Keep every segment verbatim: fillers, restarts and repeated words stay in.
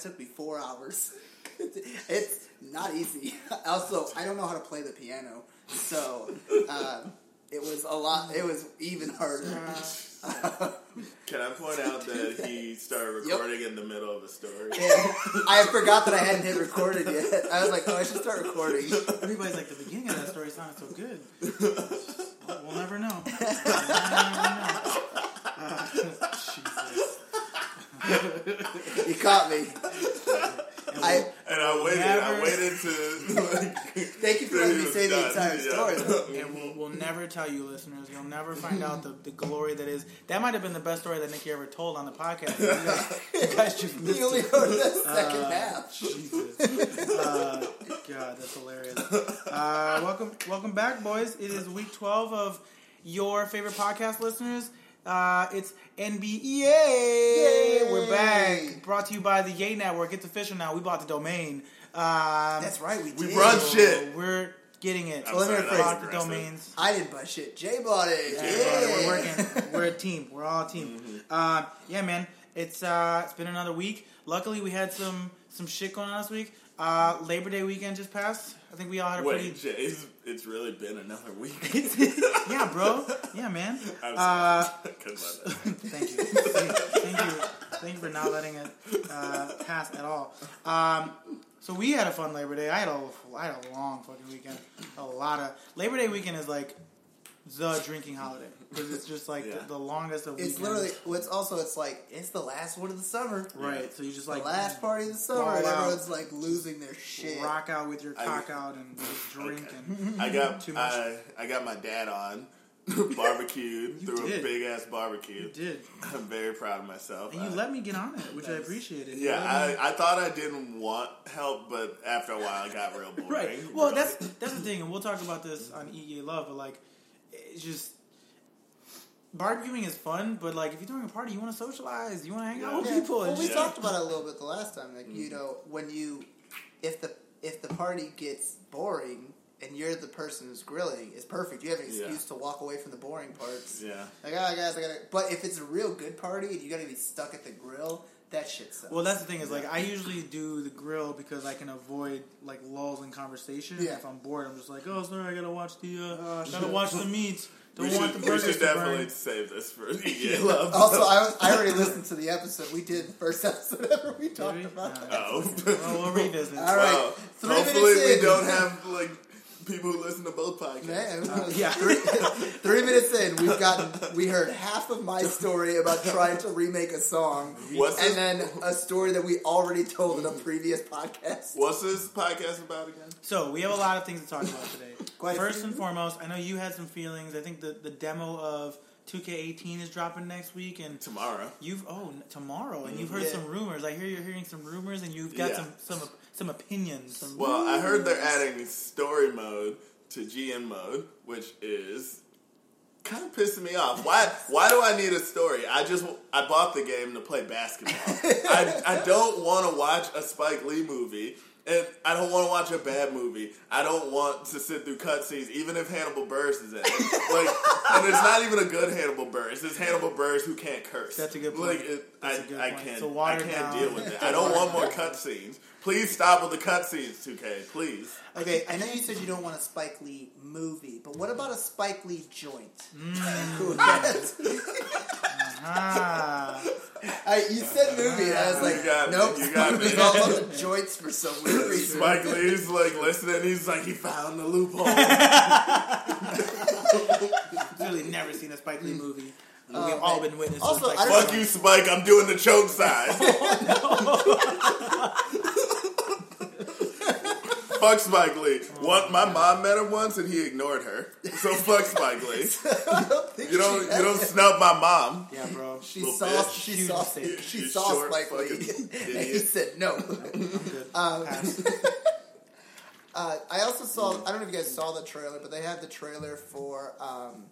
took me four hours. It's not easy. Also, I don't know how to play the piano, so um, it was a lot. It was even harder. Can I point out that he started recording yep. in the middle of a story? Yeah. I forgot that I hadn't hit recorded yet. I was like, oh, I should start recording. Everybody's like, the beginning of that story is not so good. We'll never know. We'll never know. Jesus. You caught me. And, I, and I waited. Never, I waited to. Like, thank you for letting me say the entire story. Though. And we'll, we'll never tell you, listeners. You'll never find out the, the glory that is. That might have been the best story that Nikki ever told on the podcast. You guys just missed it. You only heard the second uh, half. Jesus. Uh, God, that's hilarious. Uh, welcome, welcome back, boys. It is week twelve of your favorite podcast, listeners. Uh, it's N B A. Yay. We're back. Brought to you by the Yay Network. It's official now. We bought the domain. Um, That's right. We did. We brought shit. We're getting it. So let me rephrase the domains. I didn't buy shit. Jay bought it. Yeah, Jay bought it. We're working. We're a team. We're all a team. Mm-hmm. Uh, yeah, man. It's uh, it's been another week. Luckily, we had some some shit going on this week. Uh, Labor Day weekend just passed. I think we all had a Wait, pretty... Wait, it's, it's really been another week. Yeah, bro. Yeah, man. Uh, thank you. Thank you. Thank you for not letting it uh, pass at all. Um, so we had a fun Labor Day. I had, a, I had a long fucking weekend. A lot of... Labor Day weekend is like the drinking holiday. Because it's just like yeah. the, the longest of weekends. It's literally... It's also... It's like... It's the last one of the summer. Right. Yeah. So you just like... The last party of the summer. And everyone's like losing their shit. Rock out with your cock I, out and just drink okay. and... I got... Too much. I, I got my dad on. Barbecued. Through did. a big-ass barbecue. You did. I'm very proud of myself. And I, you let me get on it, which I appreciated. Yeah. I, I thought I didn't want help, but after a while, I got real boring. Right. Well, that's, that's the thing. And we'll talk about this on E A Love, but like... It's just... Barbecuing is fun, but like if you're doing a party, you want to socialize, you want to hang yeah. out with yeah. people. Well, we yeah. talked about it a little bit the last time. Like mm-hmm. you know, when you, if the if the party gets boring and you're the person who's grilling, it's perfect. You have an excuse yeah. to walk away from the boring parts. Yeah, like oh guys, I gotta. But if it's a real good party and you gotta be stuck at the grill, that shit sucks. Well, that's the thing is like I usually do the grill because I can avoid like lulls in conversation. Yeah. If I'm bored, I'm just like, oh sorry, I gotta watch the uh, uh gotta shit. watch the meats. Don't we want should, the we should definitely burn. Save this for E A Love. Also, I, was, I already listened to the episode. We did the first episode ever. We talked we? about no. that. Oh. Well, we'll revisit. All right. Wow. Three Hopefully we in. don't have, like, people who listen to both podcasts. Man, uh, yeah. Three, three minutes in, we've gotten, we heard half of my story about trying to remake a song. What's and this? Then a story that we already told in a previous podcast. What's this podcast about again? So, we have a lot of things to talk about today. Quite First and foremost, I know you had some feelings. I think the, the demo of two K eighteen is dropping next week and tomorrow. You've oh tomorrow, and you've heard yeah. some rumors. I hear you're hearing some rumors, and you've got yeah. some some some opinions. Some well, rumors. I heard they're adding story mode to G M mode, which is kind of pissing me off. Why? Why do I need a story? I just I bought the game to play basketball. I I don't want to watch a Spike Lee movie. And I don't want to watch a bad movie. I don't want to sit through cutscenes, even if Hannibal Buress is in it. Like, and it's not even a good Hannibal Buress. It's Hannibal Buress who can't curse. That's a good point. Like, it, I, good I, point. Can't, so I can't. I can't deal with it. I don't want more cutscenes. Please stop with the cutscenes, two K. Please. Okay, I know you said you don't want a Spike Lee movie, but what about a Spike Lee joint? Mm. uh-huh. I, you said movie, and I was like, got nope. You got me. All of the joints for some weird reason. Spike Lee's like listening. He's like, he found the loophole. I've really never seen a Spike Lee movie. We've um, all been witnesses. Also, like, fuck you, Spike. I'm doing the choke side. Oh, no. Fuck Spike Lee. Oh, what, my mom met him once, and he ignored her. So fuck Spike Lee. So don't you don't you don't snub my mom. Yeah, bro. She Little saw bitch. she saw she, she saw Spike Lee, and he said no. um, uh, I also saw. I don't know if you guys saw the trailer, but they had the trailer for. Um,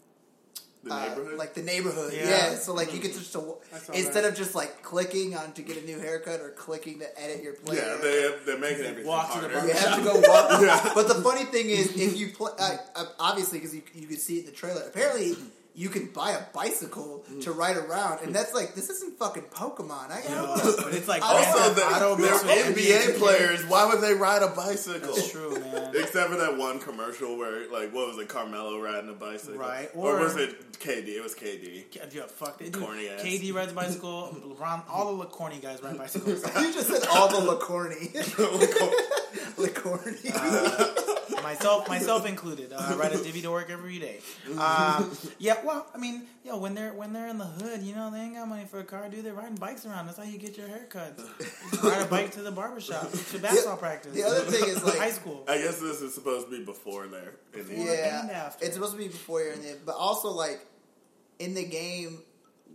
The uh, like the neighborhood, yeah. yeah. So like you could just to, instead that. of just like clicking on to get a new haircut or clicking to edit your player. Yeah, they have, they're making everything walk harder. To the you have to go walk. yeah. But the funny thing is, if you play, uh, obviously because you you could see it in the trailer. Apparently, you can buy a bicycle mm. to ride around, and that's like, this isn't fucking Pokemon. I don't know. But it's like, also, they're, I don't they're N B A players. Why would they ride a bicycle? That's true, man. Except for that one commercial where, like, what was it, Carmelo riding a bicycle? Right. Or, or was it K D? It was K D. Yeah, fuck it. Corny ass. K D rides a bicycle. LeBron, all the LaCorny guys ride bicycles. You just said all the LaCorny. LaCorny. Uh, myself, myself included. Uh, I ride a divvy to work every day. Uh, yeah. Well, I mean, yo, when they're when they're in the hood, you know, they ain't got money for a car, dude. They're riding bikes around. That's how you get your haircuts. Ride a bike to the barbershop, to basketball yeah. practice. The other thing is like high school. I guess this is supposed to be before there. In the yeah, and after. It's supposed to be before you're in there. But also, like in the game,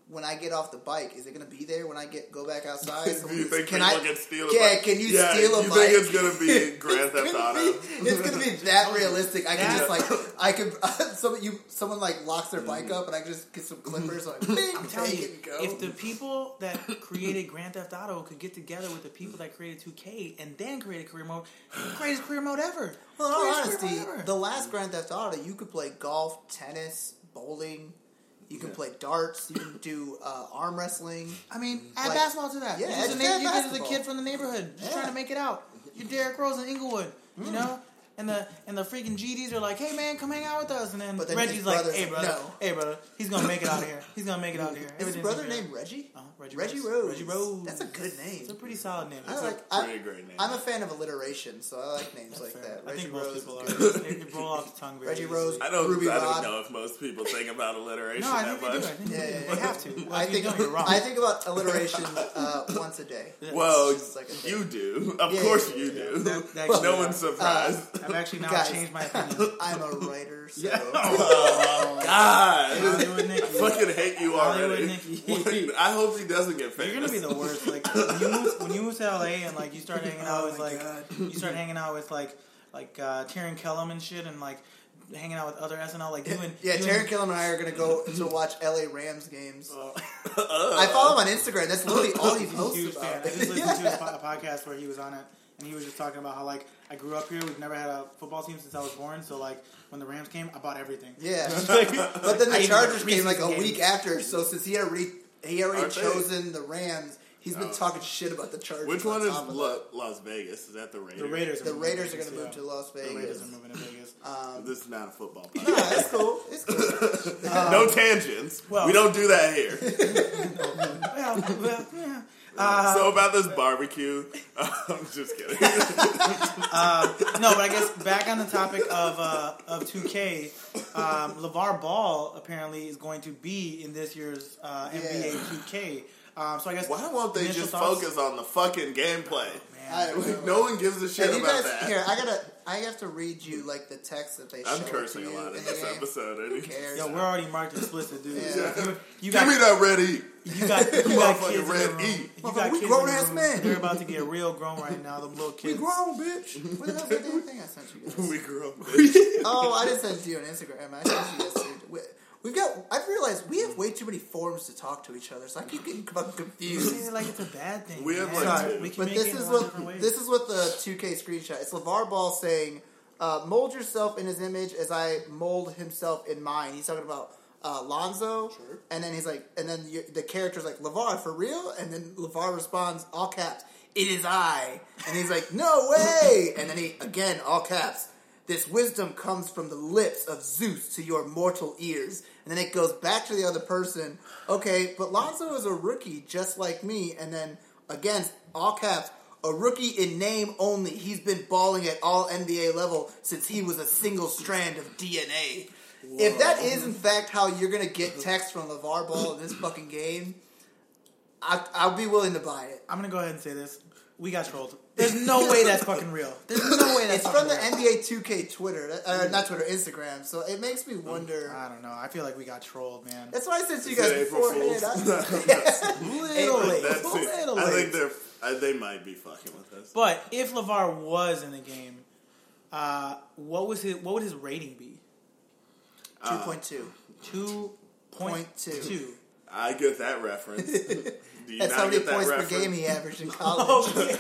when I get off the bike, is it going to be there when I get go back outside? Do you think can people I, can steal a yeah, bike? Yeah, can you yeah, steal a you bike? You think it's going to be Grand Theft Auto? It's going to be that realistic. I can yeah. just like, I could, uh, some, you, someone like locks their bike up and I can just get some clippers like, I'm telling you, go. If the people that created Grand Theft Auto could get together with the people that created two K and then created career mode, greatest career mode ever. Well, in all honesty, the last Grand Theft Auto, you could play golf, tennis, bowling. You can yeah. play darts. You can do uh, arm wrestling. I mean, add like, basketball to that. Yeah, you're just, na- you're just a kid from the neighborhood just yeah. trying to make it out. You're Derrick Rose in Inglewood, mm. you know? And the and the freaking G Ds are like, hey, man, come hang out with us. And then, then Reggie's like, hey, brother. No. Hey, brother. He's going to make it out of here. He's going to make it out of here. Is his brother named Reggie? Uh-huh. Reggie, Reggie Rose. Rose. Reggie Rose. That's a good name. It's a pretty solid name. It's I like, a pretty I, great name. I'm a fan of alliteration, so I like names like fair. that. Reggie I think Rose most people are. They, they roll off the tongue very Reggie Rose, I don't, Ruby I don't Rob. know if most people think about alliteration no, that much. I think they do. I think yeah, yeah, they have to. Well, I, think, you I think about alliteration uh, once a day. Well, you do. Of course you do. No one's surprised. I've actually now Guys, changed my opinion. I'm a writer, so... Yeah. Oh, God. Nikki. I fucking hate you already. Nikki. I hope he doesn't get famous. You're going to be the worst. Like, when you, move, when you move to L A and, like, you start hanging out oh with, like... God. You start hanging out with, like, like uh, Taran Kellum and shit and, like... hanging out with other S N L, like doing... Yeah, yeah Taran Kellum and I are going to go to watch L A Rams games. Uh, I follow him on Instagram. That's literally all he posts huge about. Fan. I just listened yeah. to his po- podcast where he was on it, and he was just talking about how, like, I grew up here. We've never had a football team since I was born. So, like, when the Rams came, I bought everything. Yeah. Like, but then the I Chargers came, like, a games. week after. So, since he already, he already chosen the Rams, he's been oh. talking shit about the Chargers. Which one on is La- Las Vegas? Is that the Raiders? The Raiders are, the Raiders are going to move to Las Vegas. The Raiders are moving to Vegas. Um, this is not a football podcast. No, it's cool. It's cool. um, no tangents. Well, we don't do that here. no, well, well, yeah. Uh, so about this barbecue, I'm just kidding. uh, no, but I guess back on the topic of uh, of two K, um, LaVar Ball apparently is going to be in this year's uh, N B A two K. Um, so I guess why won't they just thoughts? focus on the fucking gameplay? Oh, man, I, no one gives a shit about guys, that. Here, I gotta, I have to read you like the text that they. I'm cursing a lot in this game. episode. I Who cares? Yo, we're already marked explicit, dude. Yeah. Yeah. You, you got, Give me that red E. You got, you got kids in the room. E. You got we kids grown in the room. Man. They're about to get real grown right now. Them little kids. We grown, bitch. What the hell is that thing I sent you guys? We grown, bitch. Oh, I didn't send it to you on Instagram. I sent you guys. We've got. I've realized we have way too many forms to talk to each other, so I keep getting confused. Like it's a bad thing. We have man. like, we can but make this it is what this is what the two K screenshot. It's LaVar Ball saying, uh, "Mold yourself in his image as I mold himself in mine." He's talking about uh, Lonzo, sure. and then he's like, and then you, the character's like, "LaVar, for real?" And then LaVar responds, all caps, "It is I," and he's like, "No way!" And then he again, all caps. This wisdom comes from the lips of Zeus to your mortal ears. And then it goes back to the other person. Okay, but Lonzo is a rookie just like me. And then, again, all caps, a rookie in name only. He's been balling at all N B A level since he was a single strand of D N A. Whoa. If that is, in fact, how you're going to get text from LaVar Ball in this fucking game, I, I'll be willing to buy it. I'm going to go ahead and say this. We got trolled. There's no way that's fucking real. There's no way that's It's from the N B A two K Twitter. Uh, not Twitter, Instagram. So it makes me wonder. I don't know. I feel like we got trolled, man. That's why I said to you guys beforehand. I think they're, I, they might be fucking with us. But if LaVar was in the game, uh, what was his? What would his rating be? two point two two point two I get that reference. That's how many points per game he averaged in college. Come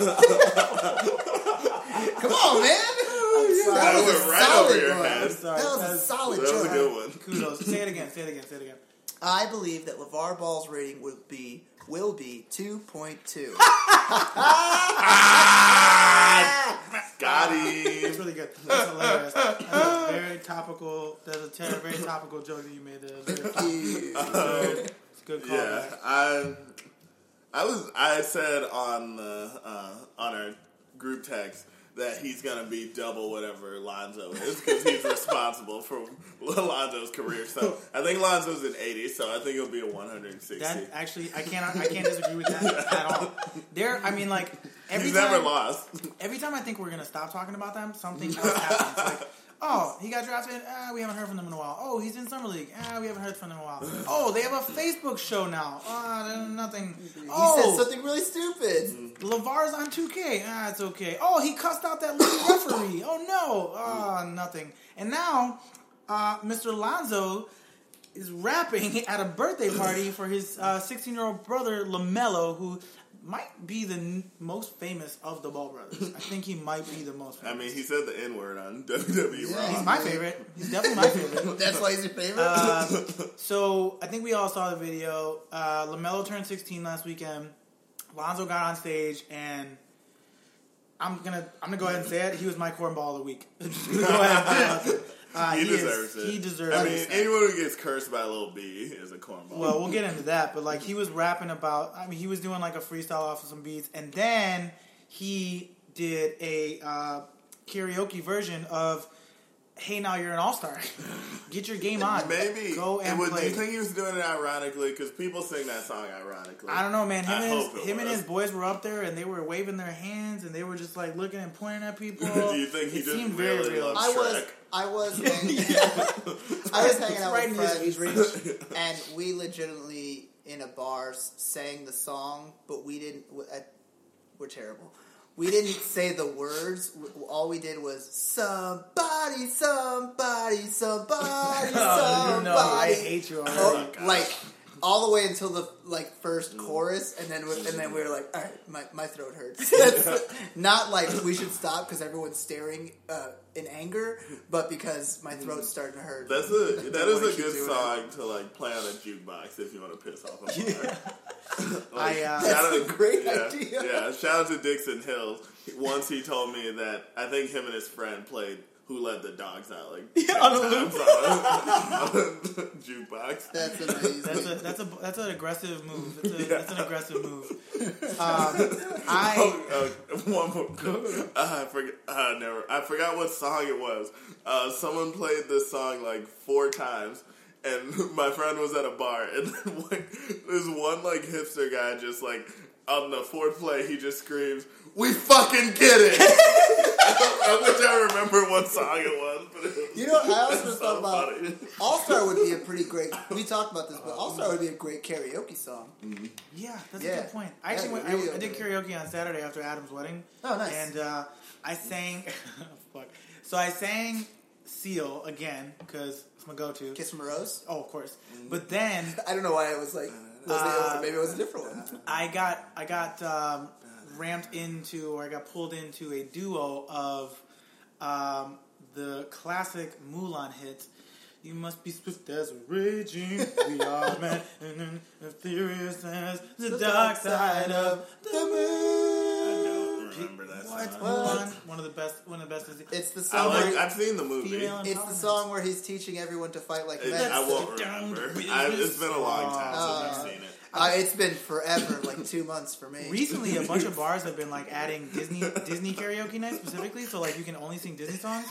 on, man. I'm That was a solid one. That was a solid choice. That was a good one. Kudos. Say it again. Say it again. Say it again. I believe that LaVar Ball's rating would be will be two point two. Got him. That's really good. That's hilarious. That's very topical. That's a very topical joke that you made there. It's a good call. Yeah, back. I, I was. I said on the uh, on our group text that he's gonna be double whatever Lonzo is because he's responsible for Lonzo's career. So I think Lonzo's an eighty, so I think it'll be a one hundred and sixty. That actually, I can't, I can't disagree with that at all. There, I mean, like every he's time, never lost. Every time I think we're gonna stop talking about them, something else happens. Like, oh, he got drafted. Ah, we haven't heard from them in a while. Oh, he's in summer league. Ah, we haven't heard from them in a while. Oh, they have a Facebook show now. Ah, nothing. Oh, he said something really stupid. LaVar's on two K. Ah, it's okay. Oh, he cussed out that little referee. Oh no. Ah, nothing. And now, uh, Mister Lonzo is rapping at a birthday party for his uh, sixteen-year-old brother LaMelo, who might be the n- most famous of the Ball brothers. I think he might be the most famous. I mean, he said the N-word on W W E. Yeah, he's my favorite. He's definitely my favorite. That's why he's your favorite? Uh, so, I think we all saw the video. Uh, LaMelo turned sixteen last weekend. Lonzo got on stage, and I'm going to I'm gonna go ahead and say it. He was my cornball of the week. Just go ahead and say it. Uh, he, he deserves is, it. He deserves I mean, it. Anyone who gets cursed by Lil B is a cornball. Well, we'll get into that, but like he was rapping about, I mean, he was doing like a freestyle off of some beats, and then he did a uh, karaoke version of "Hey Now You're an All Star." Get your game on. Maybe go and was, play. Do you think he was doing it ironically? Because people sing that song ironically. I don't know, man. Him, I and, his, him and his boys were up there and they were waving their hands and they were just like looking and pointing at people. Do you think he it just really real. loves I Shrek? Was, I was, I was hanging out right with friends, and we legitimately in a bar sang the song, but we didn't. We're terrible. We didn't say the words. All we did was somebody, somebody, somebody, oh, somebody. No, I hate you. Oh, oh, like all the way until the like first chorus, and then and then we were like, all right, my my throat hurts. Not like we should stop because everyone's staring uh, in anger, but because my throat's starting to hurt. That's a that is a good song it. to like play on a jukebox if you want to piss off a bar. Like, I, uh, that's a great yeah, idea. Yeah, shout out to Dixon Hills. Once he told me that I think him and his friend played "Who Let the Dogs Out" like yeah, on a loop on a jukebox. That's amazing. That's a that's a that's an aggressive move. That's, a, yeah. that's an aggressive move. Um, I oh, oh, one more. Uh, I forgot. Uh, never. I forgot what song it was. Uh, someone played this song like four times. And my friend was at a bar, and then like, there's one like hipster guy just like on the fourth play, he just screams, "We fucking get it!" I, I wish I remember what song it was, but it was, you know, I also thought about All Star would be a pretty great. We talked about this, but All Star would be a great karaoke song. Mm-hmm. Yeah, that's yeah. a good point. I actually went, I, I did karaoke on Saturday after Adam's wedding. Oh, nice! And uh, I sang, fuck. So I sang Seal again because it's my go-to. Kiss from a Rose? Oh, of course. Mm. But then I don't know why I was like, was uh, it, maybe it was a different one. I got I got um, rammed into, or I got pulled into a duo of um, the classic Mulan hit. You must be swift as a raging. We are men and furious as the, the dark side of the moon. Remember that what? Song. What? One of the best. One of the best. Is it's the song. Like, he, I've seen the movie. It's the song where he's teaching everyone to fight like men. I won't remember. I, it's been a long time uh, since I've seen it. Uh, it's been forever, like two months for me. Recently, a bunch of bars have been like adding Disney Disney karaoke nights specifically, so like you can only sing Disney songs,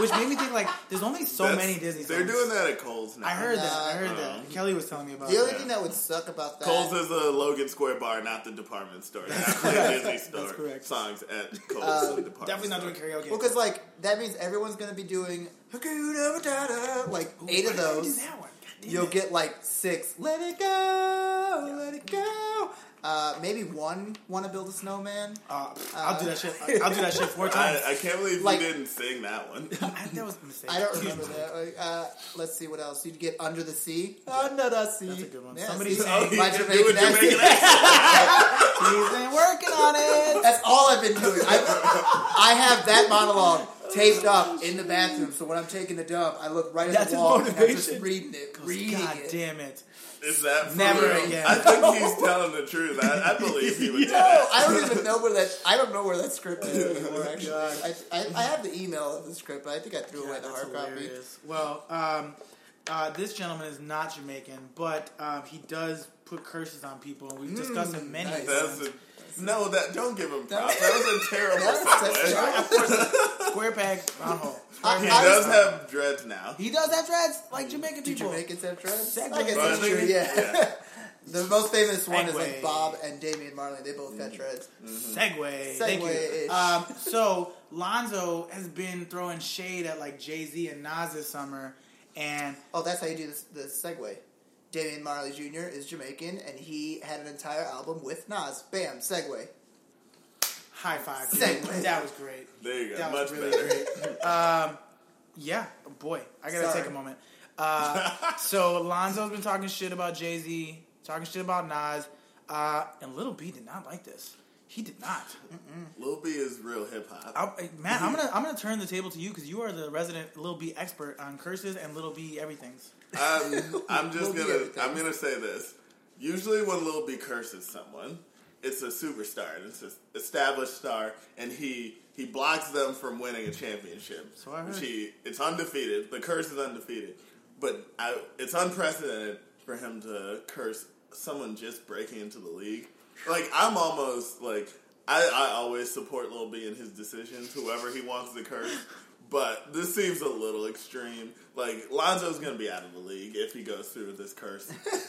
which made me think like there's only so That's, many Disney songs. They're doing that at Kohl's now. I heard no, that. I heard no. that. Kelly was telling me about. The only that. thing that would suck about that Kohl's is a Logan Square bar, not the department store. That's correct. Disney store That's correct. Songs at Kohl's uh, department store. Definitely not doing karaoke. Well, because like that means everyone's going to be doing Hakuna Matata, like Ooh, eight of those. Do that one? You'll get like six. Let it go, yeah. let it go. Uh, maybe one. Want to build a snowman? Uh, I'll uh, do that shit. I'll do that shit four times. I, I can't believe like, you didn't sing that one. I, that was a mistake. I don't remember that. Like, uh, let's see what else. You'd get Under the Sea. Under the Sea. That's a good one. Yeah, Somebody sang oh, my Jamaican accent. He's been working on it. That's all I've been doing. I've, I have that monologue taped up in the bathroom. So when I'm taking a dump, I look right at the wall and I'm just reading it. Reading God it. God damn it. Is that for Never real? Again. I think he's telling the truth. I, I believe he would do that. I don't even know where that. I don't know where that script is anymore. Actually, I, I, I have the email of the script, but I think I threw yeah, away the hard hilarious. Copy. Well, um, uh, this gentleman is not Jamaican, but um, he does put curses on people, and we've discussed mm, it many nice. times. A, no, that don't give him props. That was a terrible segue. Square peg, round hole. He does have dreads now. He does have dreads, like Jamaican people. Do Jamaicans have dreads? That I guess well, that's I true, yeah. yeah. The most famous one Segway. is like Bob and Damian Marley. They both mm. got dreads. Mm-hmm. Segway. Segway-ish. Um, so, Lonzo has been throwing shade at like Jay-Z and Nas this summer. And oh, that's how you do this, the segue. Damian Marley Junior is Jamaican, and he had an entire album with Nas. Bam, segue. High five. Dude. Segue. That was great. There you go. That Much was really better. Great. Um, yeah, boy, I gotta Sorry. take a moment. Uh, so Lonzo's been talking shit about Jay-Z, talking shit about Nas, uh, and Lil B did not like this. He did not. Mm-mm. Lil B is real hip hop. Matt, I'm gonna I'm gonna turn the table to you because you are the resident Lil B expert on curses and Lil B everything's. Um, I'm just Lil gonna I'm gonna say this. Usually when Lil B curses someone, it's a superstar, and it's an established star, and he, he blocks them from winning a championship. So I heard. He, it's undefeated. The curse is undefeated, but I, it's unprecedented for him to curse someone just breaking into the league. Like, I'm almost, like, I, I always support Lil B in his decisions, whoever he wants to curse, but this seems a little extreme. Like, Lonzo's going to be out of the league if he goes through this curse. it's,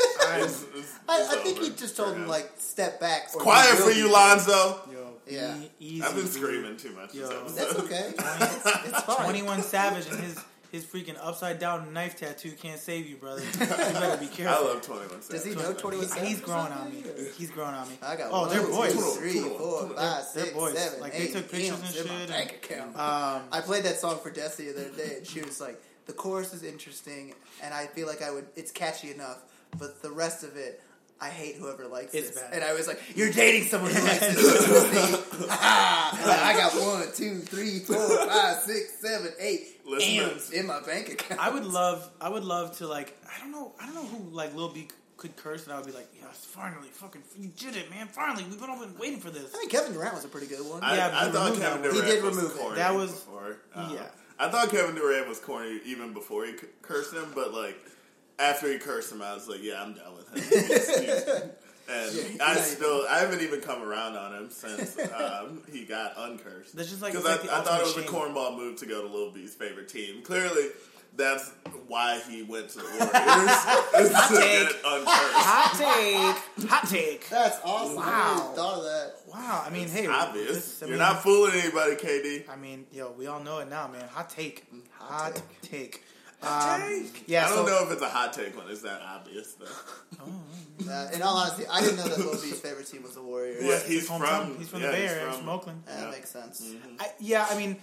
it's, I, it's I think he just told him, him, like, step back. It's quiet for you, Lonzo. Yo, yeah. Easy, I've been screaming too much. Yo, this that's okay. It's, it's fine. twenty-one Savage and his... His freaking upside-down knife tattoo can't save you, brother. You better be careful. I love twenty-one Savage. Does he know twenty-one Savage? He's growing on me. He's growing on me. I got oh, one, they're boys. Two, three, four, five, six, they're boys. Seven, like, eight, they took pictures and shit. And, um, I played that song for Desi the other day, and she was like, the chorus is interesting, and I feel like I would. It's catchy enough, but the rest of it, I hate whoever likes it's this. Bad. And I was like, you're dating someone who likes this. I got one, two, three, four, five, six, seven, eight M's in my bank account. I would love I would love to, like, I don't know I don't know who, like, Lil B could curse, and I would be like, yes, finally, fucking, you did it, man. Finally, we've all been waiting for this. I think Kevin Durant was a pretty good one. I, yeah, I, I thought Kevin Durant he did was remove corny. That was, before. Um, yeah. I thought Kevin Durant was corny even before he cursed him, but, like, after he cursed him, I was like, yeah, I'm done with him. And yeah, I still, I haven't even come around on him since um, he got uncursed. Because like, like I, I thought it was shame. a cornball move to go to Lil B's favorite team. Clearly, that's why he went to the Warriors. Hot take. Uncursed. Hot take. Hot take. That's awesome. Wow. I thought of that. Wow. I mean, it's hey. obvious. This, I mean, you're not fooling anybody, K D. I mean, yo, we all know it now, man. Hot take. Hot, hot take. take. Hot take? Um, yeah, I don't so, know if it's a hot take when it's that obvious, though. Oh. Uh, in all honesty, I didn't know that Lil B's favorite team was the Warriors. Yeah, he's, he's from he's from yeah, the Bay Area, from Oakland. That yeah. makes sense. Mm-hmm. I, yeah, I mean,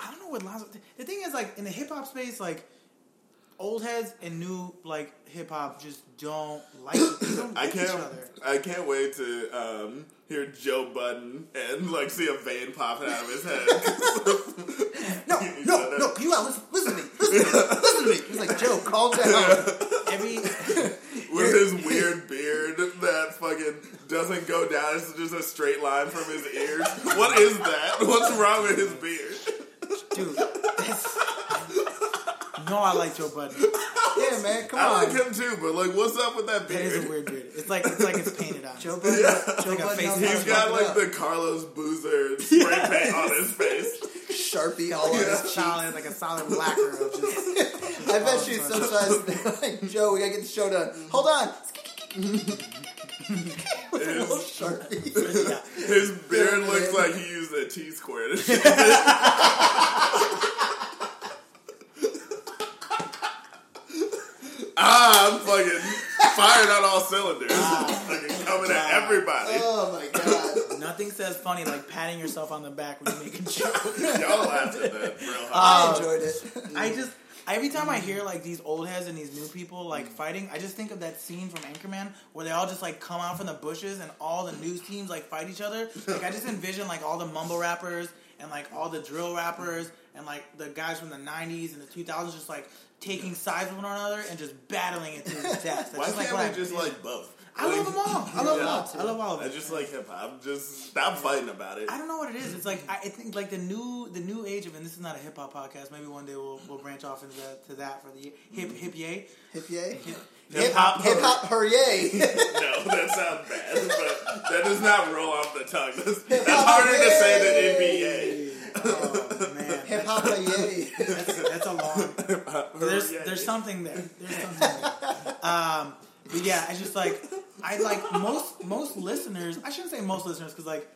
I don't know what Lonzo. The thing is, like in the hip hop space, like old heads and new like hip hop just don't like. Don't I can't. Each other. I can't wait to um, hear Joe Budden and like see a vein popping out of his head. no, you, you no, no! You out? Listen, listen to me. Listen to me. Listen to me. He's like, Joe, calm down. Every. With his weird beard that fucking doesn't go down. It's just a straight line from his ears. What is that? What's wrong with his beard? Dude, that's... No, I like Joe Budden. Yeah, man, come I on. I like him too, but like, what's up with that beard? That is a weird beard. It's like it's, like it's painted on. Joe Budden. Yeah. Joe like Budden face he's got like the Carlos Boozer spray yes. paint on his face. Sharpie all over yeah. his solid, like a solid lacquer of just... I bet you sometimes they're like, Joe, we gotta get the show done. Mm-hmm. Hold on. With his, a little Sharpie. Yeah. His beard yeah, looks man. like he used a T-square to shave it. I'm fucking firing on all cylinders. Ah, fucking coming God. at everybody. Oh my God. Nothing says funny like patting yourself on the back when you make a joke. Y'all laughed at that real hard. Um, I enjoyed it. I just... Every time I hear, like, these old heads and these new people, like, fighting, I just think of that scene from Anchorman where they all just, like, come out from the bushes and all the news teams, like, fight each other. Like, I just envision, like, all the mumble rappers and, like, all the drill rappers and like the guys from the nineties and the two thousands just like taking sides with one another and just battling it to the death. Why just, can't like, we just I, like both? I love them all. I love yeah. them all. Too. I love all of them. I just like hip hop. Just stop fighting about it. I don't know what it is. It's like I think like the new the new age of, and this is not a hip hop podcast. Maybe one day we'll we'll branch off into that, to that for the hip hip yay hip yay hip hop hip hop hooray. No, that sounds bad, but that does not roll off the tongue. That's, that's harder to say than N B A. Oh man, hip hop hooray. That's, that's a long. There's there's something there. There's something there. Um, but yeah, it's just like. I like most most listeners. I shouldn't say most listeners because like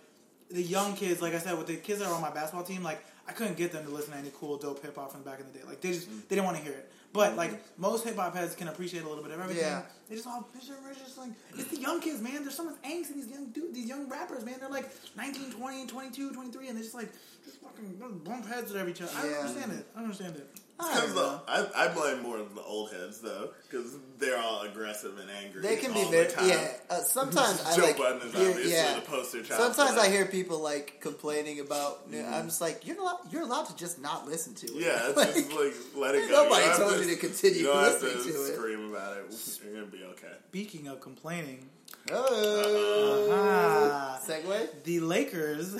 the young kids, like I said, with the kids that are on my basketball team, like I couldn't get them to listen to any cool, dope hip hop from back in the day. Like they just mm. they didn't want to hear it. But like most hip hop heads can appreciate a little bit of everything. Yeah. They just all just like it's the young kids, man. There's so much angst in these young dudes, these young rappers, man. They're like nineteen, twenty, twenty-two, twenty-three, and they just like just fucking bump heads at each other. I don't yeah. understand it. I don't understand it. Because I, I, I blame more of the old heads though, because they're all aggressive and angry. They can all be very the time. Yeah. Uh, sometimes I Joe like, Budden is obviously yeah. the poster child. Sometimes I hear people like complaining about. Mm-hmm. I'm just like, you're allowed, you're allowed to just not listen to it. Yeah, like, just like let it go. Nobody told you to, you to continue you listening have to, to it. Scream about it. You're gonna be okay. Speaking of complaining, oh, uh-huh. segue. The Lakers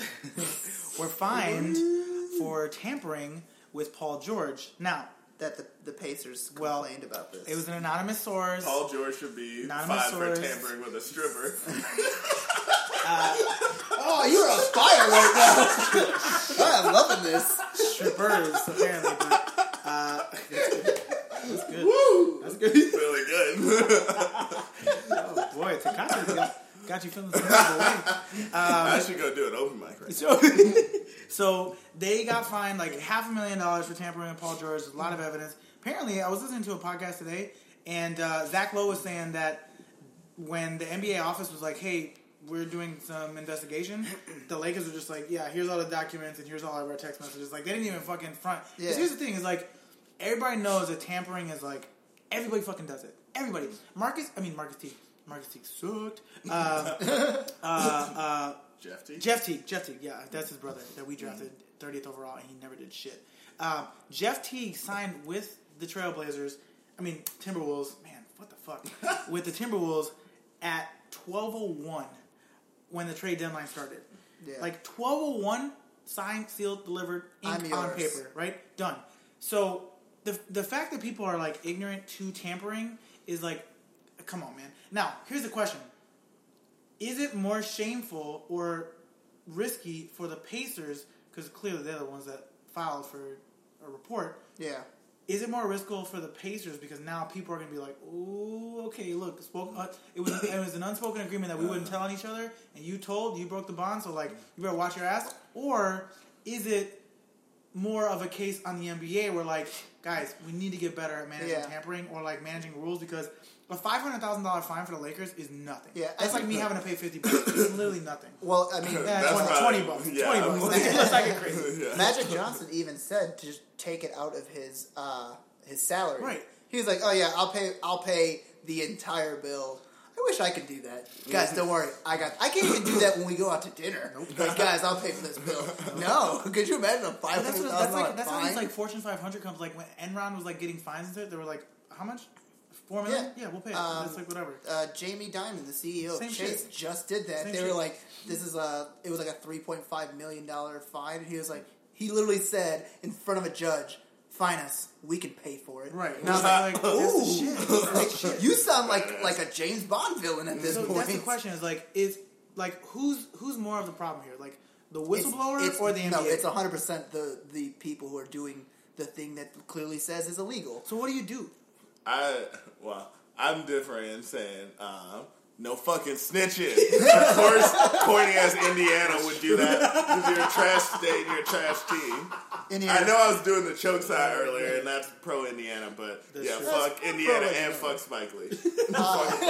were fined for tampering with Paul George. Now that the, the Pacers complained well, about this, it was an anonymous source. Paul George should be fined for tampering with a stripper. uh, oh, you're on fire right now! I'm loving this. Strippers, apparently. But, uh, that's good. That's good. Woo! That's good. Really good. Oh boy, Takashi got, got you feeling some kind of way. Um, I should go do an open mic right so, now. So they got fined like half a million dollars for tampering with Paul George. There's a lot of evidence. Apparently, I was listening to a podcast today, and uh, Zach Lowe was saying that when the N B A office was like, hey, we're doing some investigation, the Lakers were just like, yeah, here's all the documents, and here's all of our text messages. Like, they didn't even fucking front. Yeah. 'Cause here's the thing, is like, everybody knows that tampering is like, everybody fucking does it. Everybody. Marcus, I mean, Marcus T. Marcus T sucked. Uh, uh, uh. Jeff Teague? Jeff Teague. Jeff Teague, yeah. That's his brother that we drafted thirtieth overall, and he never did shit. Uh, Jeff Teague signed with the Trailblazers, I mean, Timberwolves. Man, what the fuck? With the Timberwolves at twelve oh one when the trade deadline started. Yeah. Like, twelve oh one, signed, sealed, delivered, ink on paper, right? Done. So, the the fact that people are, like, ignorant to tampering is, like, come on, man. Now, here's the question. Is it more shameful or risky for the Pacers, because clearly they're the ones that filed for a report. Yeah. Is it more risky for the Pacers because now people are going to be like, ooh, okay, look, spoke, uh, it, was, it was an unspoken agreement that we wouldn't tell on each other, and you told, you broke the bond, so, like, you better watch your ass? Or is it more of a case on the N B A where, like, guys, we need to get better at managing yeah. tampering or, like, managing rules because a five hundred thousand dollars fine for the Lakers is nothing. Yeah, that's like me having to pay fifty bucks. It's literally nothing. Well, I mean, that's twenty, twenty bucks. Yeah, twenty bucks. Yeah. That's like crazy. Yeah. Magic Johnson even said to just take it out of his uh, his salary. Right. He was like, "Oh yeah, I'll pay I'll pay the entire bill." I wish I could do that. Guys, don't worry. I got I can't even do that when we go out to dinner. Nope. Like, guys, I'll pay for this bill. No. Could you imagine a five hundred thousand dollars fine? That's, like, that's how these like Fortune five hundred comes. Like when Enron was like getting fines and stuff, they were like, "How much? Four million? Yeah. yeah, we'll pay it. Um, That's like whatever." Uh, Jamie Dimon, the C E O Same of Chase, shit. just did that. Same they shit. were like, "This is a." It was like a three point five million dollar fine. And he was like, he literally said in front of a judge, "Fine us, we can pay for it." Right. And I was like, "Ooh, shit. You sound like like a James Bond villain at this so point." That's the question: is like, is like who's who's more of the problem here? Like the whistleblower it's, it's, or the N B A? No, it's a hundred percent the the people who are doing the thing that clearly says is illegal. So what do you do? I well, I'm different in saying um, no fucking snitching. Of course, corny ass Indiana would do that because you're a trash state and you're a trash team. Indiana. I know I was doing the choke side earlier, and that's pro Indiana, but that's yeah, true. Fuck that's Indiana and fuck Spike Lee. Uh, fuck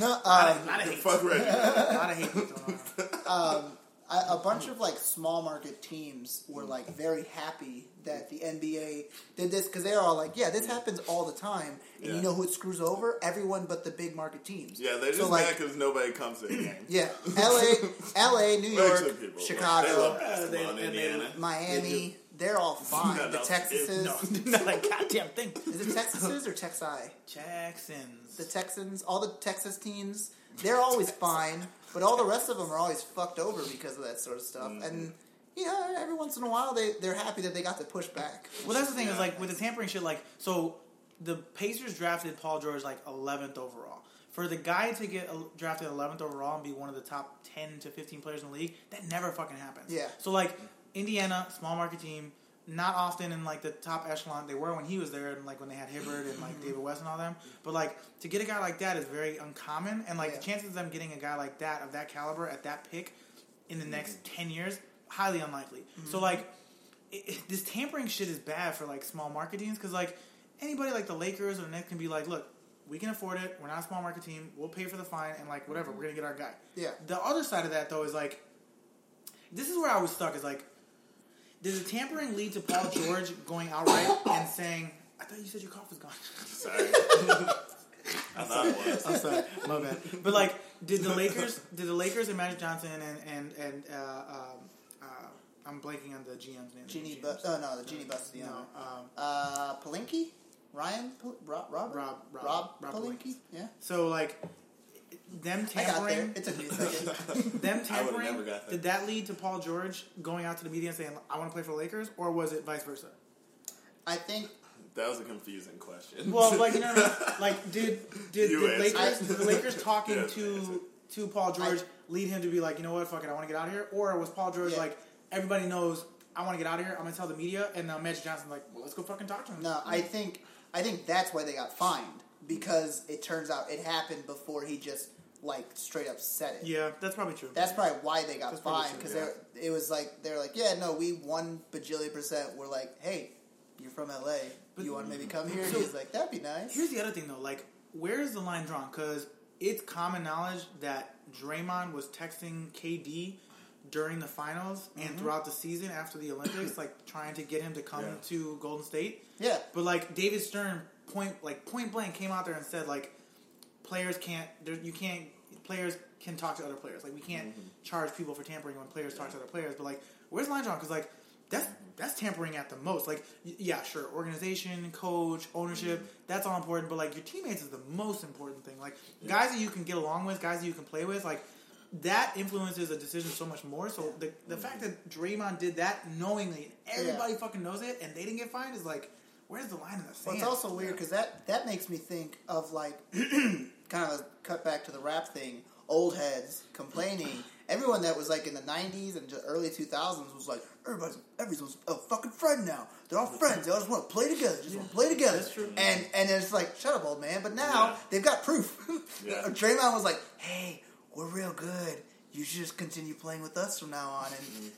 no, um, a lot of hate. Fuck Reggie. A lot of hate going on. Um, a, a bunch of like small market teams were like very happy that the N B A did this because they're all like, yeah, this happens all the time, and yeah. you know who it screws over? Everyone but the big market teams. Yeah, they're just so, like, mad because nobody comes to the game. Yeah, L A, L A, New York, Chicago, they love basketball, they, Indiana, Miami. They're all fine. No, the no, Texases. It, no, not like goddamn thing. Is it Texases or Texi? Jacksons. The Texans. All the Texas teams. They're always fine. But all the rest of them are always fucked over because of that sort of stuff. Mm. And, you know, every once in a while they, they're happy that they got the push back. Well, that's the thing. Yeah. Is like, with this tampering shit, like, so the Pacers drafted Paul George, like, eleventh overall. For the guy to get drafted eleventh overall and be one of the top ten to fifteen players in the league, that never fucking happens. Yeah. So, like, Indiana, small market team, not often in, like, the top echelon. They were when he was there and, like, when they had Hibbert and, like, David West and all them. But, like, to get a guy like that is very uncommon. And, like, yeah. the chances of them getting a guy like that, of that caliber, at that pick in the mm-hmm. next ten years, highly unlikely. Mm-hmm. So, like, it, it, this tampering shit is bad for, like, small market teams. Because, like, anybody like the Lakers or the Knicks can be like, look, we can afford it. We're not a small market team. We'll pay for the fine and, like, whatever. We're going to get our guy. Yeah. The other side of that, though, is, like, this is where I was stuck. Is, like, does a tampering lead to Paul George going outright and saying, I thought you said your cough was gone. Sorry. I thought it was. I'm sorry. My bad. But, like, did the Lakers did the Lakers and Magic Johnson and, and, and uh, uh, uh, I'm blanking on the G M's name. Jeannie Buss. Oh, no. The Jeannie Buss. No. Um, uh, Pelinky? Ryan, Rob, Rob, Rob, Rob, Rob Pelinky, yeah. So like, them tampering. It's a new second. Them tampering. Did that lead to Paul George going out to the media and saying, "I want to play for the Lakers," or was it vice versa? I think that was a confusing question. Well, like you know, what I mean? Like did did the Lakers, the Lakers talking yeah, to to Paul George I, lead him to be like, you know what, fuck it, I want to get out of here, or was Paul George yeah. like, everybody knows I want to get out of here, I'm gonna tell the media, and now Magic Johnson's like, well, let's go fucking talk to him. No, I think. I think that's why they got fined, because it turns out it happened before he just, like, straight up said it. Yeah, that's probably true. That's probably why they got that's fined, because yeah. it was like, they were like, yeah, no, we one bajillion percent were like, hey, you're from L A, but you want to maybe come here? So, and he's like, that'd be nice. Here's the other thing, though, like, where is the line drawn? Because it's common knowledge that Draymond was texting K D during the finals and mm-hmm. throughout the season after the Olympics, like trying to get him to come yeah. to Golden State. Yeah. But like David Stern point like point blank came out there and said like players can't there you can't players can talk to other players. Like we can't mm-hmm. charge people for tampering when players yeah. talk to other players. But like where's the line drawn? Because like that's that's tampering at the most. Like yeah, sure, organization, coach, ownership, mm-hmm. that's all important. But like your teammates is the most important thing. Like yeah. guys that you can get along with, guys that you can play with, like. That influences a decision so much more. So the the mm-hmm. fact that Draymond did that knowingly, everybody yeah. fucking knows it, and they didn't get fined is like, where's the line in the sand? Well, it's also weird because that, that makes me think of like kind of a cut back to the rap thing. Old heads complaining. Everyone that was like in the nineties and early two thousands was like, everybody's everyone's a fucking friend now. They're all friends. They all just want to play together. Just yeah. want to play together. That's true. And and it's like, shut up, old man. But now yeah. they've got proof. Yeah. Draymond was like, hey. We're real good. You should just continue playing with us from now on.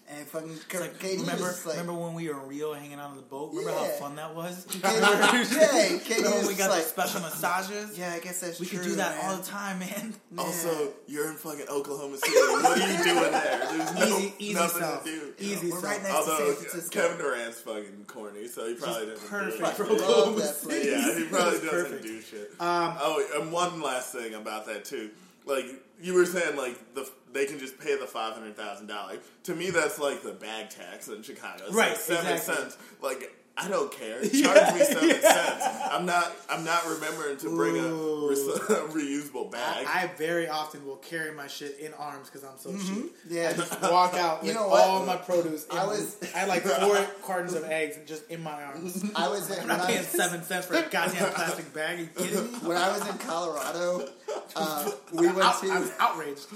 And, and fucking K D like, remember, was like, remember when we were real hanging out on the boat? Remember yeah. how fun that was? K D, yeah, K D was we got like, the special massages? Yeah, I guess that's we true. We could do that man. all the time, man. Yeah. Also, you're in fucking Oklahoma City. What are you doing there? There's no, easy, easy nothing self. to do. Easy We're right next Although, to San Francisco. Kevin Durant's fucking corny, so he probably doesn't perfect do for Oklahoma City. Yeah, he probably doesn't perfect. do shit. Um, oh, and one last thing about that, too. Like, you were saying, like, the they can just pay the five hundred thousand dollars. To me, that's like the bag tax in Chicago. It's right, like seven exactly. cents. Like, I don't care. Charge yeah, me seven yeah. cents. I'm not I'm not remembering to bring a, re- a reusable bag. I, I very often will carry my shit in arms because I'm so mm-hmm. cheap. Yeah. I just walk out you with know what? all my produce. I was I had like four cartons of eggs just in my arms. I was in, I'm not paying seven cents for a goddamn plastic bag. Are you kidding me? When I was in Colorado, uh, we went out, to... I was outraged.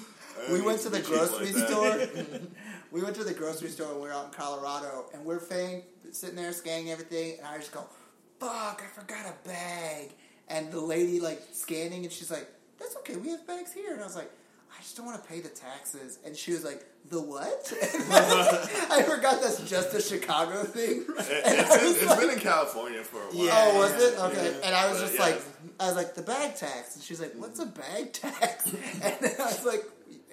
We went to the grocery like store. We went to the grocery store when we were out in Colorado, and we're paying, sitting there scanning everything, and I just go, fuck, I forgot a bag. And the lady, like, scanning, and she's like, that's okay, we have bags here. And I was like, I just don't want to pay the taxes. And she was like, the what? I forgot that's just a Chicago thing. Right. It's, it's, it's like, been in California for a while. Yeah, oh, was it? Okay. Yeah, and I was just yeah. like, I was like, the bag tax. And she's like, what's a bag tax? And then I was like,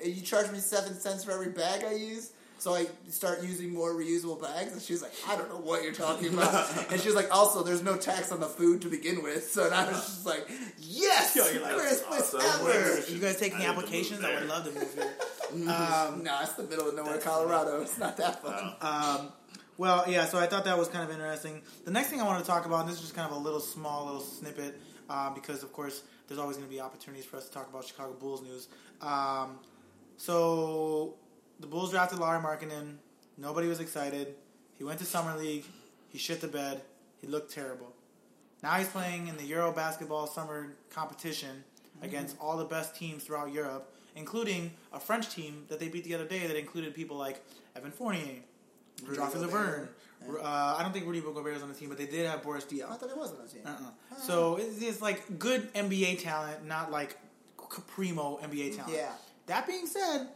you charge me seven cents for every bag I use? So I start using more reusable bags, and she was like, I don't know what you're talking about. And she was like, also, there's no tax on the food to begin with. So and I was just like, yes! Yo, you're like, first place awesome. ever! Are you guys taking applications? I would love to move here. Um, no, it's the middle of nowhere, Colorado. It's not that fun. Um, Well, yeah, so I thought that was kind of interesting. The next thing I wanted to talk about, and this is just kind of a little small little snippet, uh, because, of course, there's always going to be opportunities for us to talk about Chicago Bulls news. Um, so the Bulls drafted Lauri Markkanen. Nobody was excited. He went to Summer League. He shit the bed. He looked terrible. Now he's playing in the Euro basketball summer competition mm. against all the best teams throughout Europe, including a French team that they beat the other day that included people like Evan Fournier, Rodolphe Laverne. Yeah. Uh, I don't think Rudy Gobert was on the team, but they did have Boris Diaw. I thought it was on the team. Uh-uh. Uh-huh. So it's, it's like good N B A talent, not like primo N B A talent. Yeah. That being said,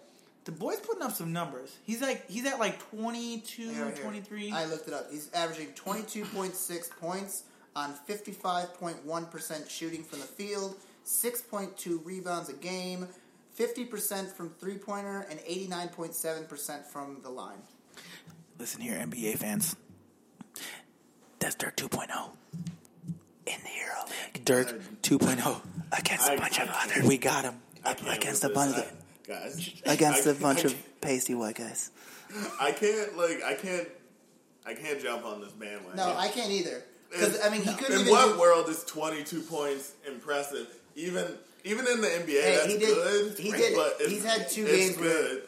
the boy's putting up some numbers. He's like he's at like twenty-two, here, here. twenty-three. I looked it up. He's averaging twenty-two point six points on fifty-five point one percent shooting from the field, six point two rebounds a game, fifty percent from three-pointer, and eighty-nine point seven percent from the line. Listen here, N B A fans. That's Dirk two point oh in the Euro League. Dirk two point oh against a bunch of other. We got him. Against a bunch of... Guys, against I, a bunch I, I, of pasty white guys. I can't, like, I can't, I can't jump on this bandwagon. No, I can't either. Because I mean, he no. couldn't. In even what do... world is twenty-two points impressive? Even, even in the N B A, hey, that's he did, good. He did. But he's had two it's games. Good.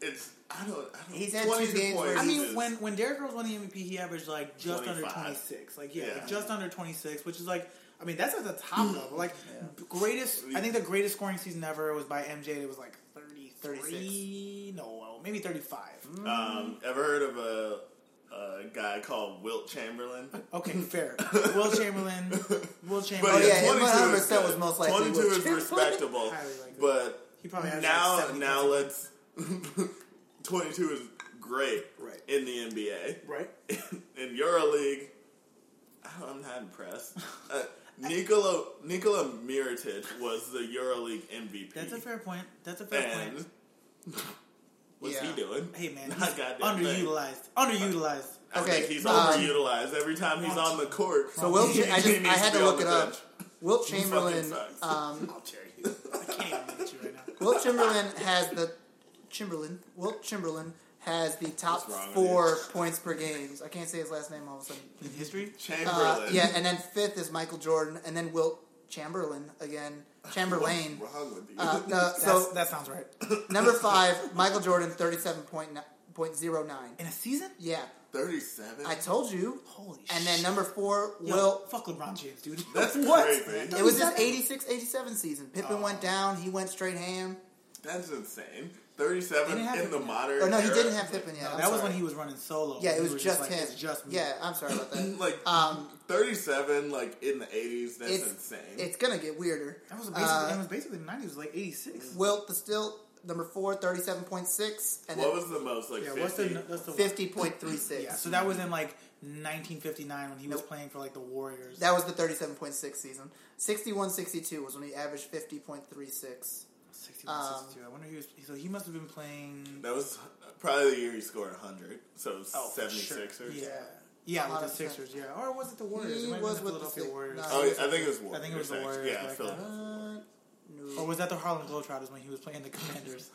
Where... It's I don't. I don't he's had two games. Where I mean, when when Derrick Rose won the M V P, he averaged like just twenty-five. Under twenty-six. Like yeah, yeah. Like, just under twenty-six, which is like. I mean, that's at the top level. Like, yeah. greatest, I think the greatest scoring season ever was by M J. It was like thirty, thirty-six. No, maybe thirty-five. Mm. Um, ever heard of a, a guy called Wilt Chamberlain? Okay, fair. Wilt Chamberlain. Wilt Chamberlain. But yeah, oh, yeah his one hundred percent was most likely. twenty-two is respectable. But he probably has now, like now let's. twenty-two is great right. in the N B A. Right. In, in EuroLeague, I'm not impressed. Uh, Nikola Nikola Mirotic was the EuroLeague M V P. That's a fair point. That's a fair and point. What's yeah. he doing? Hey man, he's underutilized. Underutilized. I okay. think he's um, overutilized every time he's on the court. So Wilt, he, I, just, I had to look it up. Wilt Chamberlain. Um, I'll tear you. I can't even get you right now. Wilt Chamberlain has the Chamberlain. Wilt Chamberlain. Has the top four points per game. I can't say his last name all of a sudden. In history? Chamberlain. Uh, yeah, and then fifth is Michael Jordan, and then Wilt Chamberlain again. Chamberlain. What's wrong with you? Uh, uh, so that sounds right. Number five, Michael Jordan, thirty-seven point oh nine. In a season? Yeah. thirty-seven? I told you. Holy shit. And then number four, Yo, Wilt. Fuck LeBron James, dude. That's what? Crazy. It was his eighty-six eighty-seven season. Pippen oh. went down. He went straight ham. That's insane. thirty-seven in Pippen the yet. modern Oh, no, he era. didn't have Pippen yet. No, that sorry. was when he was running solo. Yeah, it was, was just, just like, him. Just me. Yeah, I'm sorry about that. like, um, thirty-seven, like, in the eighties, that's it's, insane. It's going to get weirder. That was basically, uh, it was basically the nineties. It was like eighty-six. Wilt, the still, number four, thirty-seven point six. And what then, was the most, like, yeah, fifty? What's the, what's the fifty point three six. Yeah, so that was in, like, nineteen fifty-nine when he nope. was playing for, like, the Warriors. That was the thirty-seven point six season. sixty-one sixty-two was when he averaged fifty point three six. sixty-one, sixty-two. Um, I wonder if he was... So he must have been playing... That was probably the year he scored one hundred. So oh, seventy-sixers. Sure. Yeah. Yeah, with the Sixers, yeah. Or was it the Warriors? He it was with the Philadelphia Warriors. No, oh, yeah, I think it was Warriors. I think it was the Warriors. Yeah, Philadelphia. No. Or was that the Harlem Globetrotters when he was playing the Commanders?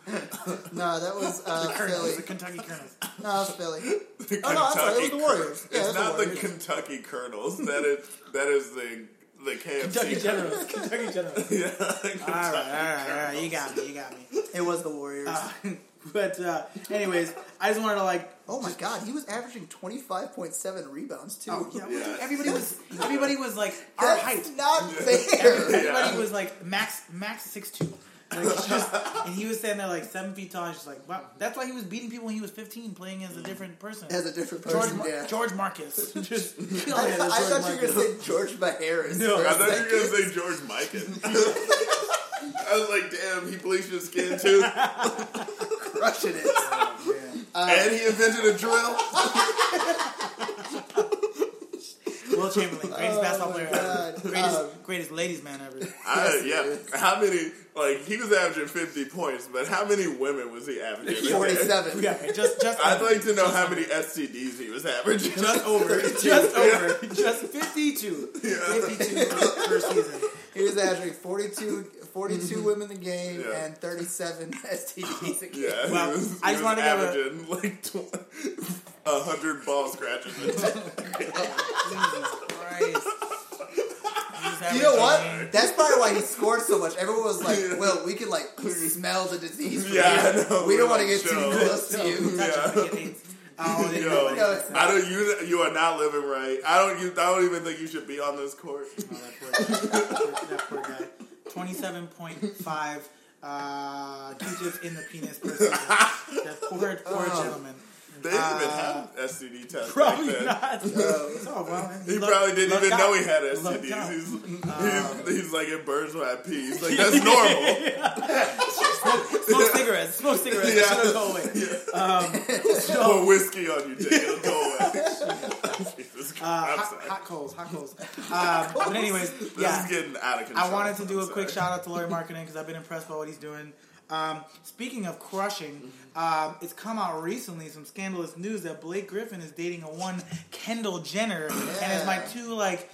no, that was uh, the Colonels, Philly. The Kentucky Colonels. no, that was Philly. The oh, no, I'm sorry. It was the Warriors. Yeah, it's not the, the Kentucky Colonels. That is, that is the... The K F C. Kentucky Generals. Kentucky Generals. yeah. Kentucky all right, all right, all right. You got me. You got me. It was the Warriors. Uh, but uh, anyways, I just wanted to like. Oh my just, God, he was averaging twenty five point seven rebounds too. Oh, yeah, yeah. Everybody was. Everybody was like our height. Not fair. Everybody yeah. was like max max six two. Like just, and he was standing there like seven feet tall. And she's like, wow. That's why he was beating people when he was fifteen, playing as a different person. As a different person, George, yeah. George Marcus. Just, I, th- I George thought Marcus. You were going to say George Maharis. No, I thought you were going to say George Mikan. I was like, damn, he bleached his skin too. Crushing it. Oh, um, and he invented a drill. Wilt Chamberlain, greatest oh basketball player ever. Greatest, um, greatest ladies man ever. I, yeah. How many, like, he was averaging fifty points, but how many women was he averaging? forty-seven. Yeah, just, just I'd over. like to know just how over. many S T Ds he was averaging. Just over. Just over. Yeah. Just fifty-two. Yeah. fifty-two per season. He was averaging forty-two, forty-two women a game yeah. and thirty-seven S T Ds a game. Yeah, he well, was, I just want to averaging give a... like one hundred ball scratches. Jesus Christ. You know what? That's probably why he scored so much. Everyone was like, "Well, we can like smell the disease. From yeah, you. I know. We don't want to get too close to you." Yeah. Oh, yo, no, it's not. I don't. You, you are not living right. I don't. You, I don't even think you should be on this court. Oh, that poor guy. guy. Twenty-seven point five uh, Q-tips in the penis per season. That poor, poor oh. gentleman. They didn't uh, even have S T D tests. Probably back then. Not. So, oh, well, he look, probably didn't even out. know he had S T Ds. He's, um, he's, he's like, it burns when I pee. He's like, that's normal. smoke, smoke cigarettes. Smoke cigarettes. Yeah. It'll go away. Yeah. Um, so, Pour whiskey on you, Jay. It'll go away. Jesus Christ. Uh, hot, hot coals. Hot coals. Um, but anyways, yeah. This is getting out of control. I wanted to do I'm a sorry. quick shout out to Laurie Marketing because I've been impressed by what he's doing. Um, speaking of crushing, um, it's come out recently some scandalous news that Blake Griffin is dating a one Kendall Jenner, yeah. and it's my two like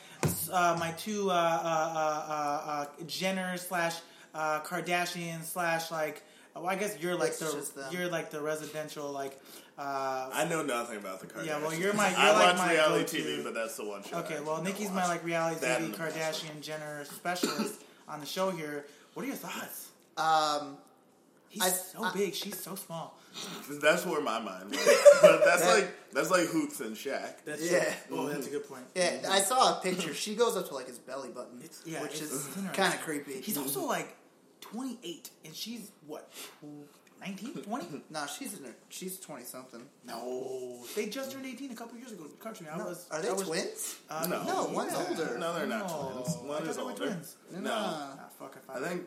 uh, my two uh, uh, uh, uh, Jenner slash uh, Kardashian slash like well, I guess you're like it's the you're like the residential like. Uh, I know nothing about the Kardashians. Yeah, well, you're my. You're I like watch my reality go-to. T V, but that's the one. Show okay, well, Nikki's my like reality T V Kardashian Jenner specialist on the show here. What are your thoughts? Um. He's I, so I, big. She's so small. That's where my mind went. But that's that, like that's like Hoops and Shaq. That's yeah. True. Oh, that's a good point. Yeah, mm-hmm. I saw a picture. She goes up to like his belly button, it's, yeah, which it's is kind of creepy. He's also like twenty-eight, and she's what, nineteen, twenty? No, she's in her. She's twenty something. No, they just turned eighteen a couple years ago in the country. I no, was. Are they I was, twins? Uh, no, no, one's yeah. older. No, they're not no. twins. One I is older. Twins. No, no. Nah, fuck, I, I think.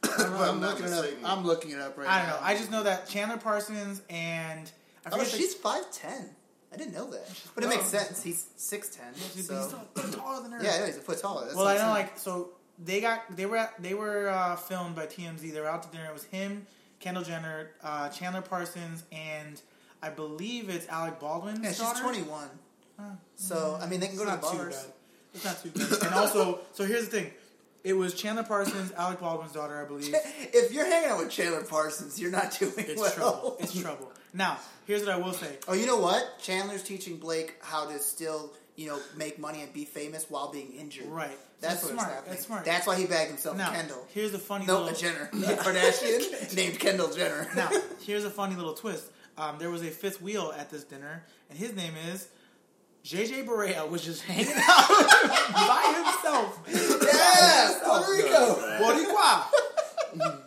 I'm, I'm, looking it up. I'm looking it up right now. I don't know. Now. I just know that Chandler Parsons and... I oh, she's five ten. I didn't know that. But it makes sense. He's six ten. Yeah, so. He's a foot taller than her. Yeah, yeah, he's a foot taller. That's well, I know, like, so they got they were at, they were uh, filmed by T M Z. They were out to dinner. It was him, Kendall Jenner, uh, Chandler Parsons, and I believe it's Alec Baldwin's yeah, she's daughter. twenty-one. Uh, so, I mean, they can go to the bars. It's not too bad. And also, so here's the thing. It was Chandler Parsons, Alec Baldwin's daughter, I believe. If you're hanging out with Chandler Parsons, you're not doing it's well. It's trouble. It's trouble. Now, here's what I will say. Oh, you know what? Chandler's teaching Blake how to still, you know, make money and be famous while being injured. Right. That's, That's what's smart. happening. That's smart. That's why he bagged himself now, Kendall. Here's a funny no, little... No, a Jenner. A Kardashian named Kendall Jenner. Now, here's a funny little twist. Um, there was a fifth wheel at this dinner, and his name is... J J Barea was just hanging out by himself. Yes, Puerto Rico. Boricua.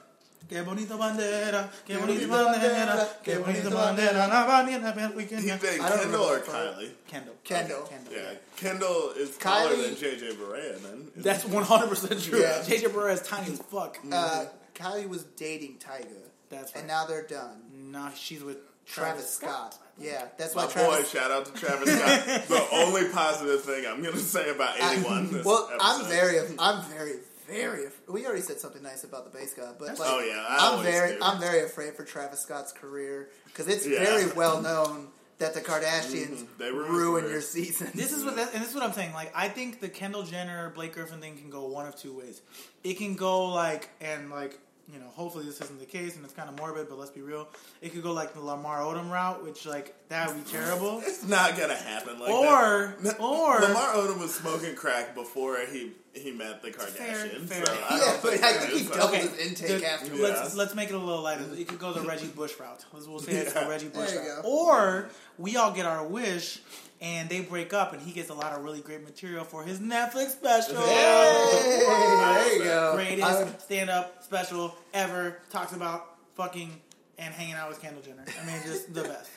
Que bonita bandera. Que bonita bandera. Que bonita bandera. We can. He picked Kendall or Kylie? Kendall. Kendall. Kendall. Yeah, Kendall is taller than J J Barea, man. That's one hundred percent true. Yeah. J J Barea is tiny as fuck. Uh, Kylie was dating Tyga. That's right. And now they're done. Nah, she's with. Travis Scott. Scott. Yeah, that's why. My Travis... boy, shout out to Travis Scott. The only positive thing I'm going to say about anyone. I, this well, episode. I'm very, I'm very, very. We already said something nice about the bass guy, but like, oh yeah, I I'm very, do. I'm very afraid for Travis Scott's career because it's yeah. very well known that the Kardashians mm-hmm. they ruin, ruin your season. This is what, that, and this is what I'm saying. Like, I think the Kendall Jenner, Blake Griffin thing can go one of two ways. It can go like and like. You know, hopefully this isn't the case, and it's kind of morbid, but let's be real. It could go like the Lamar Odom route, which like that would be terrible. It's not gonna happen. Like or that. or Lamar Odom was smoking crack before he he met the Kardashians. Fair, fair. So I yeah, but I think he doubled his intake after. Yeah. Let's let's make it a little lighter. It could go the Reggie Bush route. We'll say it's yeah. the Reggie Bush route. Go. Or we all get our wish. And they break up, and he gets a lot of really great material for his Netflix special. Hey, there you go. Greatest I'm... stand-up special ever. Talks about fucking and hanging out with Kendall Jenner. I mean, just the best.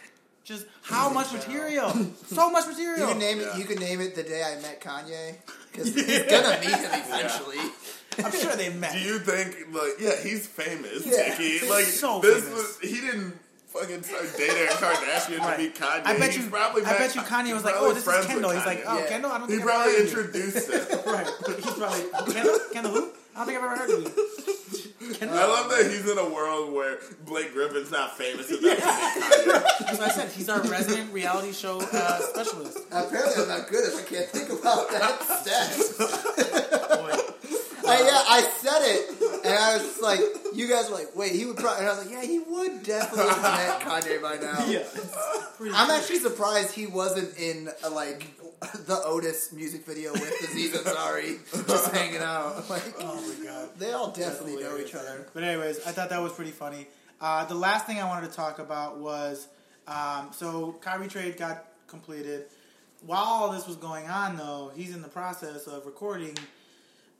Just how much material? So much material. You can name yeah. it. You can name it the day I met Kanye because yeah. he's gonna meet him eventually. Yeah. I'm sure they met. Do you think? Like, yeah, he's famous. Yeah, Nikki. Like so this famous. Was he didn't. Fucking start dating Kardashian right. to meet Kanye. I bet you, he's probably I bet you Kanye was like, oh, this is Kendall. He's like, oh, yeah. Kendall, I don't think I've ever heard of you. He probably introduced him. Right. He's probably, Kendall? Kendall who? I don't think I've ever heard of you. Kendall. I love that he's in a world where Blake Griffin's not famous enough yeah. to meet Kanye. As I said, he's our resident reality show uh, specialist. Apparently I'm not good if I can't think about that stat. Boy. And yeah, I said it, and I was like, you guys were like, wait, he would probably, and I was like, yeah, he would definitely have met Kanye by now. Yeah. I'm actually surprised he wasn't in, a, like, the Otis music video with Aziz Ansari, just hanging out. Like, oh my god. They all definitely know each other. But anyways, I thought that was pretty funny. Uh, the last thing I wanted to talk about was, um, so Kyrie trade got completed. While all this was going on, though, he's in the process of recording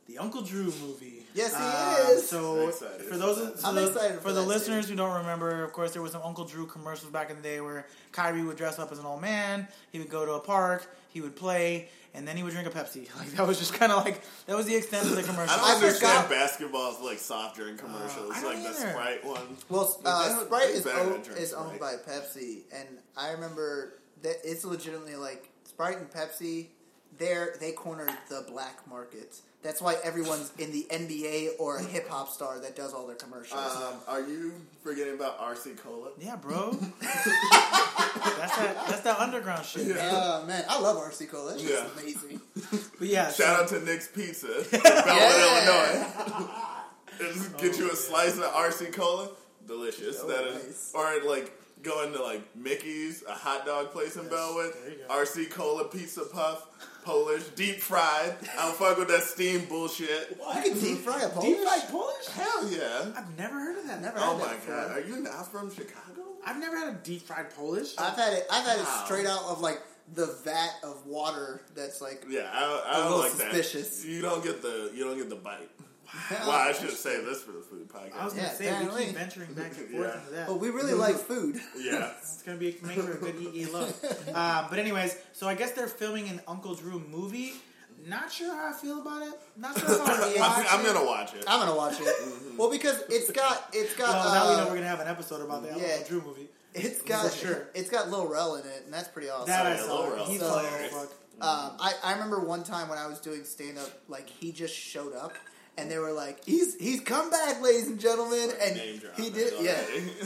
the Uncle Drew movie. Yes, he uh, is. So for those, so I'm those, excited for, for the listeners too. Who don't remember, of course, there was some Uncle Drew commercials back in the day where Kyrie would dress up as an old man. He would go to a park. He would play, and then he would drink a Pepsi. Like that was just kind of like that was the extent of the commercial. I don't I understand forgot. basketball's like soft drink commercials, uh, like either. the Sprite one. Well, uh, Sprite is owned, is owned by Pepsi, and I remember that it's legitimately like Sprite and Pepsi. They're, they cornered the black market. That's why everyone's in the N B A or a hip-hop star that does all their commercials. Um, are you forgetting about R C Cola? Yeah, bro. that's, that, that's that underground shit. Yeah. Uh, man, I love R C Cola. It's yeah. amazing. But yeah, Shout so. out to Nick's Pizza in Bellwood, Illinois. Just get oh, you a yeah. slice of R C Cola. Delicious. So that nice. is, or like... Going to like Mickey's, a hot dog place in yes, Bellwood, R C Cola, Pizza Puff, Polish, deep fried. I don't fuck with that steam bullshit. What? You can deep fry a Polish? Deep fried Polish? Hell yeah. I've never heard of that. Never oh had my that god. Before. Are you not from Chicago? I've never had a deep fried Polish. I've had it I've had wow. it straight out of like the vat of water that's like Yeah, I, I don't like suspicious. that. You don't get the you don't get the bite. Wow, well, I should have saved this for the food podcast. I was going to yeah, say, we keep venturing back and forth yeah. into that. But well, we really like food. Yeah. It's going to be make for a good eat, eat, look. Um, but anyways, so I guess they're filming an Uncle Drew movie. Not sure how I feel about it. Not sure how I watch I'm going to watch it. I'm going to watch it. Mm-hmm. Well, because it's got... it's got. Well, now uh, we know we're going to have an episode about the yeah, Uncle Drew movie. It's got sure. It's got Lil Rel in it, and that's pretty awesome. That yeah, I saw. Lil Rel. He's so, hilarious. Fuck. Mm-hmm. Um, I, I remember one time when I was doing stand-up, like, he just showed up. And they were like, he's he's come back, ladies and gentlemen. Like and he did, yeah.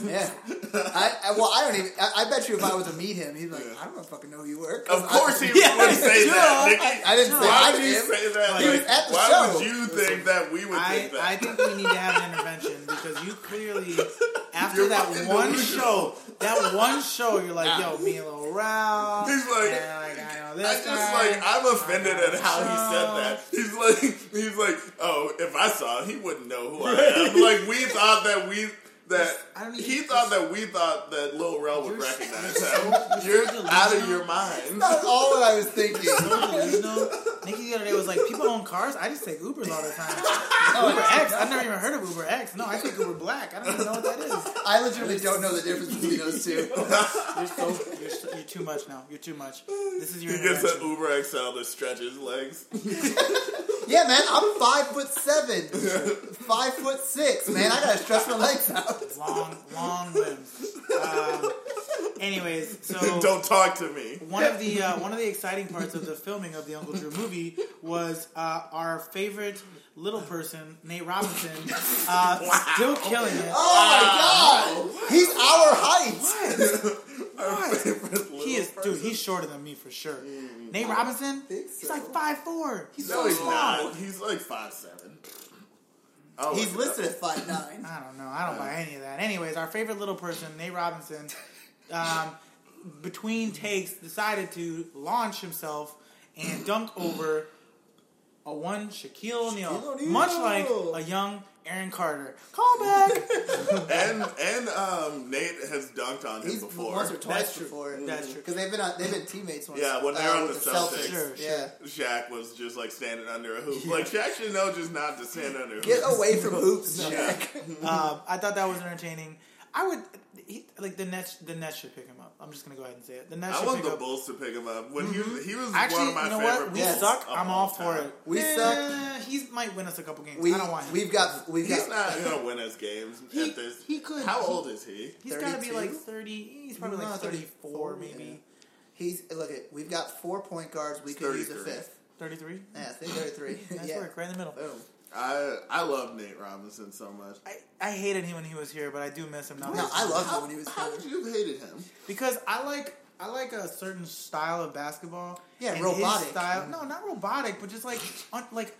yeah. I, I, well, I don't even, I, I bet you if I was to meet him, he'd be like, yeah. I don't fucking know who you were. Of course I, he yeah, would say sure. that. I, I didn't sure. say Why I would you say that? Like, he was at the why show. Why would you think that we would I, think that? I think we need to have an intervention because you clearly, after you're that one show, that one show, you're like, yo, me and Lil Rel. He's like, I, like, I know this I just guy. Like, I'm offended at how he said that. He's like, he's like, oh, if I saw him, he wouldn't know who I am. Like, we thought that we... that I don't He thought that we thought that Lil Rel would recognize him. You're out of your mind. That's all that I was thinking. You know, Nikki the other day was like, people own cars? I just take Ubers all the time. Oh, Uber X? I've never even heard of Uber X. No, I take Uber Black. I don't even know what that is. I legitimately don't know the difference between those two. You're so, you're, so, you're too much now. You're too much. This is your He gets an Uber X L that stretches legs. Yeah, man, I'm five foot seven. Five foot six, man. I gotta stretch my legs out. Long, long limbs. Um, anyways, so don't talk to me. One of the uh, one of the exciting parts of the filming of the Uncle Drew movie was uh, our favorite little person, Nate Robinson, uh, wow. still killing it. Oh my god, he's our height. What? Our favorite little he is, person. Dude, he's shorter than me for sure. Mm, Nate Robinson, so. He's like five foot four. He's no, so he's small. Not. He's like five foot seven. He's listed at five nine. I don't know. I don't buy any of that. Anyways, our favorite little person, Nate Robinson, um, between takes, decided to launch himself and dunk over a one Shaquille O'Neal, Shaquille O'Neal. Much like a young Aaron Carter. Call back. and and um, Nate has dunked on him He's before. Once or twice That's before. True. That's true. Because they've been on, they've been teammates once. Yeah, when they were uh, on the Celtics, Celtics. Sure, yeah. Shaq was just like standing under a hoop. Yeah. Like Shaq should know just not to stand under a hoop. Get away from hoops, Shaq. um, I thought that was entertaining. I would he, like the Nets. The Nets should pick him up. I'm just gonna go ahead and say it. The Nets. I want the Bulls to pick him up. When mm-hmm. he, he was Actually, one of my you know favorite. What? We Bulls suck. I'm all for time. it. We yeah, suck. He might win us a couple games. We, I don't want him. We've got. We've he's got, not gonna win us games. He, at this. he could. How old is he? He's thirty-two? Gotta be like thirty. He's probably no, like thirty-four, maybe. Yeah. He's look at. We've got four point guards. We could use a fifth. Thirty-three. Yeah, I think thirty-three. Nice yeah. work, right in the middle. Boom. I I love Nate Robinson so much. I, I hated him when he was here, but I do miss him now. No, I loved him when he was here. How would you have hated him? Because I like I like a certain style of basketball. Yeah, robotic. His style, no, not robotic, but just like like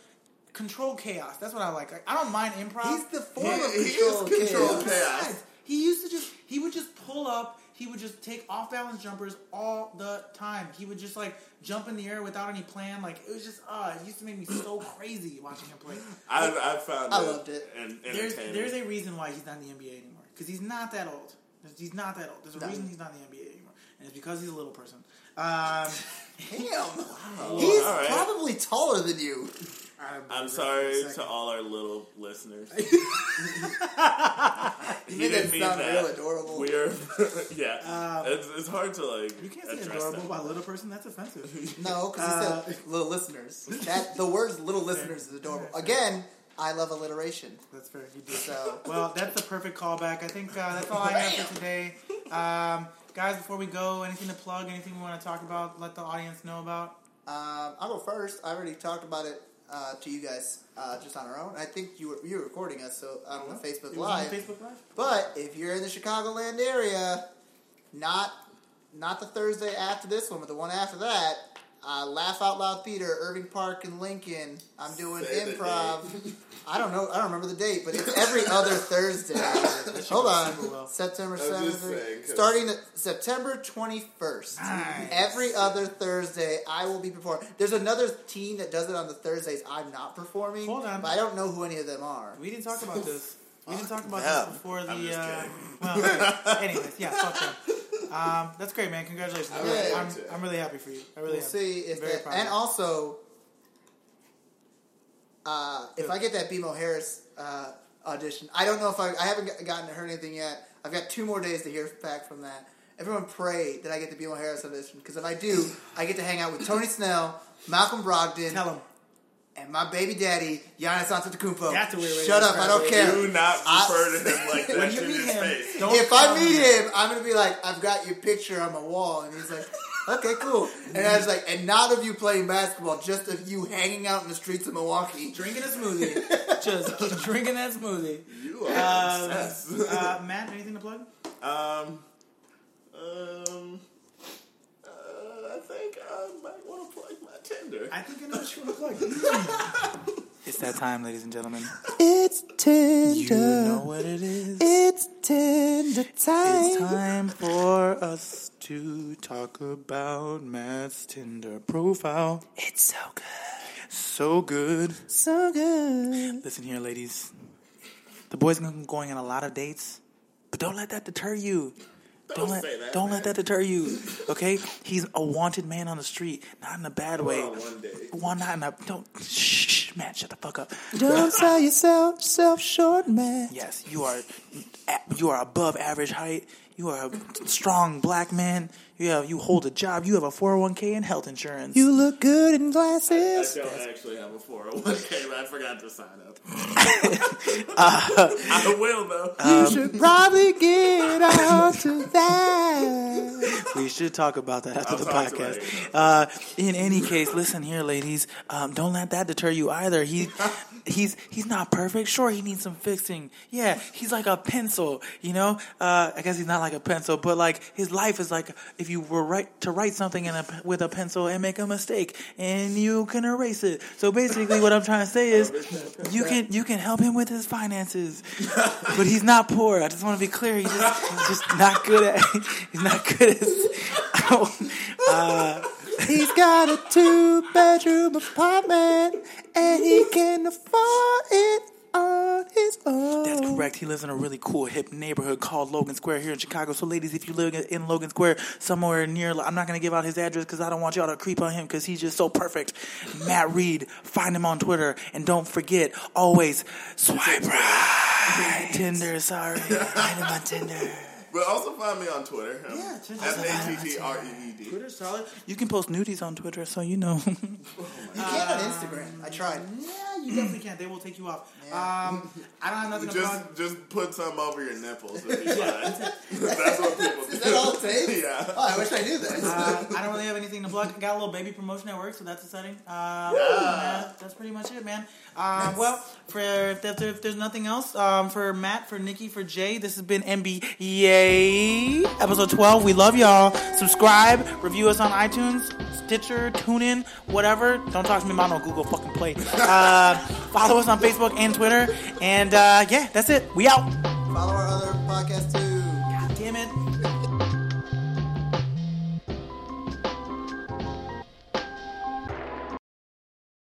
control chaos. That's what I like. Like I don't mind improv. He's the form yeah, of he control, is control chaos. chaos. He used to just, he would just pull up, he would just take off-balance jumpers all the time. He would just, like, jump in the air without any plan. Like, it was just, uh, it used to make me so crazy watching him play. Like, I've, I've found I loved it. And there's, there's a reason why he's not in the N B A anymore. Because he's not that old. There's, he's not that old. There's a no. reason he's not in the N B A anymore. And it's because he's a little person. Um, Damn. He's right. probably taller than you. I'm sorry to all our little listeners. he didn't mean that. Real adorable. We're yeah. Um, it's, it's hard to like. You can't say adorable them. by little person. That's offensive. No, because uh, he said little listeners. That the words "little listeners" is adorable. Again, I love alliteration. That's fair. You do so well. That's the perfect callback. I think uh, that's all I have for today, um, guys. Before we go, anything to plug? Anything we want to talk about? Let the audience know about. Um, I'll go first. I already talked about it. Uh, to you guys, uh, just on our own. I think you were you were recording us, so I don't know, Facebook Live. Facebook Live. But if you're in the Chicagoland area, not not the Thursday after this one, but the one after that, uh, Laugh Out Loud Theater, Irving Park and Lincoln. I'm doing Say improv. I don't know. I don't remember the date, but it's every other Thursday. Hold on, September seventh, starting September twenty first. Nice. Every other Thursday, I will be performing. There's another team that does it on the Thursdays. I'm not performing. Hold on, but I don't know who any of them are. We didn't talk about this. We didn't talk about yeah. this before the. I'm just uh, well, anyways, yeah, fuck them. Um, that's great, man. Congratulations. I'm, really, I'm, I'm really happy for you. I really we'll am. See if Very that, proud and also. Uh, if I get that BMO Harris uh, audition, I don't know if I, I haven't gotten to hear anything yet. I've got two more days to hear back from that. Everyone pray that I get the BMO Harris audition, because if I do, I get to hang out with Tony Snell, Malcolm Brogdon, Tell him. and my baby daddy, Giannis Antetokounmpo. That's a weird way Shut to up, I don't care. Do not refer I, to him like that when you meet him, If I meet him, him, I'm going to be like, I've got your picture on my wall, and he's like... Okay, cool. And I was like, and not of you playing basketball, just of you hanging out in the streets of Milwaukee. Drinking a smoothie. Just drinking that smoothie. You are uh, obsessed. Uh, Matt, anything to plug? Um, um, uh, I think I might want to plug my Tinder. I think I know what you want to plug. It's that time, ladies and gentlemen. It's Tinder. You know what it is. It's Tinder time. It's time for us to talk about Matt's Tinder profile. It's so good. So good. So good. Listen here, ladies. The boy's been going on a lot of dates, but don't let that deter you. Don't, don't let that, don't man. let that deter you. Okay, he's a wanted man on the street, not in a bad way. On one day, one not in a don't. Shh, man, shut the fuck up. Don't sell yourself, yourself short, man. Yes, you are. You are above average height. You are a strong black man. You have, you hold a job. You have a four oh one k and health insurance. You look good in glasses. I, I don't actually have a four oh one k, but I forgot to sign up. uh, I will, though. You um, should probably get on to that. We should talk about that after I'll the podcast. Uh, in any case, listen here, ladies. Um, don't let that deter you either. He... He's he's not perfect. Sure, he needs some fixing. Yeah, he's like a pencil, you know? Uh, I guess he's not like a pencil, but like his life is like if you were right to write something in a, with a pencil and make a mistake, and you can erase it. So basically what I'm trying to say is you can you can help him with his finances, but he's not poor. I just want to be clear. He's just, he's just not good at he's not good at uh, he's got a two-bedroom apartment, and he can afford it on his own. That's correct. He lives in a really cool, hip neighborhood called Logan Square here in Chicago. So, ladies, if you live in Logan Square, somewhere near, I'm not going to give out his address because I don't want y'all to creep on him because he's just so perfect. Matt Reed, find him on Twitter. And don't forget, always swipe right. Tinder, sorry. Find him on Tinder. But also find me on Twitter. Um, yeah, F A T T R E E D. Twitter's solid. You can post nudies on Twitter, so you know. Oh, you can't on Instagram. I tried. Yeah, you definitely can't. They will take you off. Yeah. Um, I don't have nothing just, about... Just put something over your nipples if you yeah. That's what people do. Is that all it takes? Yeah. Oh, I wish I knew this. Uh, I don't really have anything to plug. I got a little baby promotion at work, so that's exciting. Uh, yeah. That's, that's pretty much it, man. Um, well, for if, if, if there's nothing else, um, for Matt, for Nikki, for Jay, this has been N B A episode twelve. We love y'all. Subscribe, review us on iTunes, Stitcher, TuneIn, whatever. Don't talk to me about no Google fucking Play. Uh, Follow us on Facebook and Twitter. And uh, yeah, that's it. We out. Follow our other